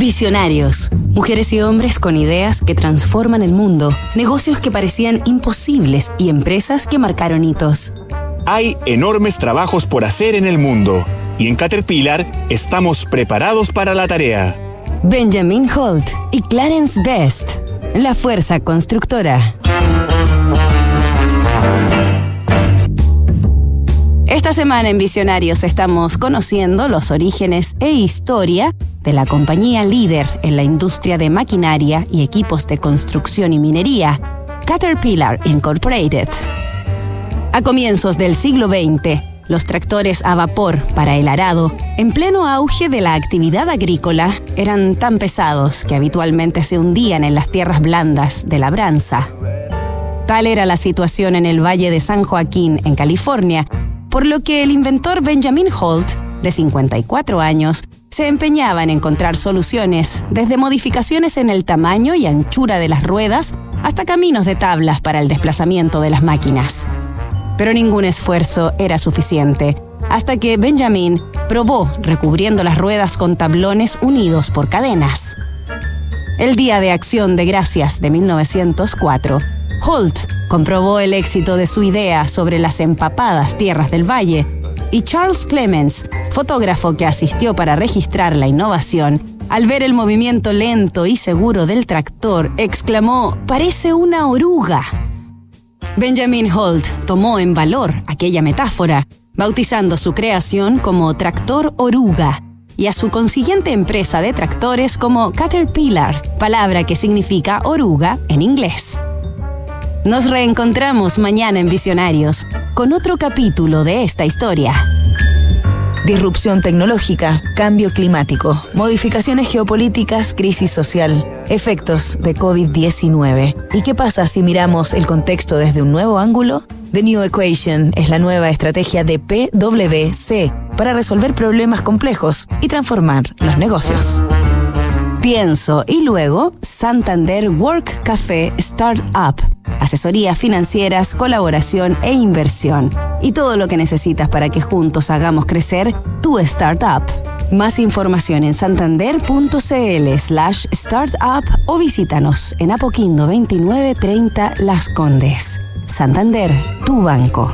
Visionarios. Mujeres y hombres con ideas que transforman el mundo, negocios que parecían imposibles y empresas que marcaron hitos. Hay enormes trabajos por hacer en el mundo y en Caterpillar estamos preparados para la tarea. Benjamin Holt y Clarence Best, la fuerza constructora. Esta semana en Visionarios estamos conociendo los orígenes e historia de la compañía líder en la industria de maquinaria y equipos de construcción y minería, Caterpillar Incorporated. A comienzos del siglo XX, los tractores a vapor para el arado, en pleno auge de la actividad agrícola, eran tan pesados que habitualmente se hundían en las tierras blandas de labranza. Tal era la situación en el Valle de San Joaquín, en California, por lo que el inventor Benjamin Holt, de 54 años, se empeñaba en encontrar soluciones, desde modificaciones en el tamaño y anchura de las ruedas hasta caminos de tablas para el desplazamiento de las máquinas. Pero ningún esfuerzo era suficiente, hasta que Benjamin probó recubriendo las ruedas con tablones unidos por cadenas. El Día de Acción de Gracias de 1904, Holt comprobó el éxito de su idea sobre las empapadas tierras del valle, y Charles Clemens, fotógrafo que asistió para registrar la innovación, al ver el movimiento lento y seguro del tractor, exclamó: «¡Parece una oruga!». Benjamin Holt tomó en valor aquella metáfora, bautizando su creación como Tractor Oruga y a su consiguiente empresa de tractores como Caterpillar, palabra que significa oruga en inglés. Nos reencontramos mañana en Visionarios con otro capítulo de esta historia. Disrupción tecnológica, cambio climático, modificaciones geopolíticas, crisis social, efectos de COVID-19. ¿Y qué pasa si miramos el contexto desde un nuevo ángulo? The New Equation es la nueva estrategia de PwC para resolver problemas complejos y transformar los negocios. Pienso y luego Santander Work Café Startup. Asesorías financieras, colaboración e inversión. Y todo lo que necesitas para que juntos hagamos crecer tu startup. Más información en santander.cl/startup o visítanos en Apoquindo 2930 Las Condes. Santander, tu banco.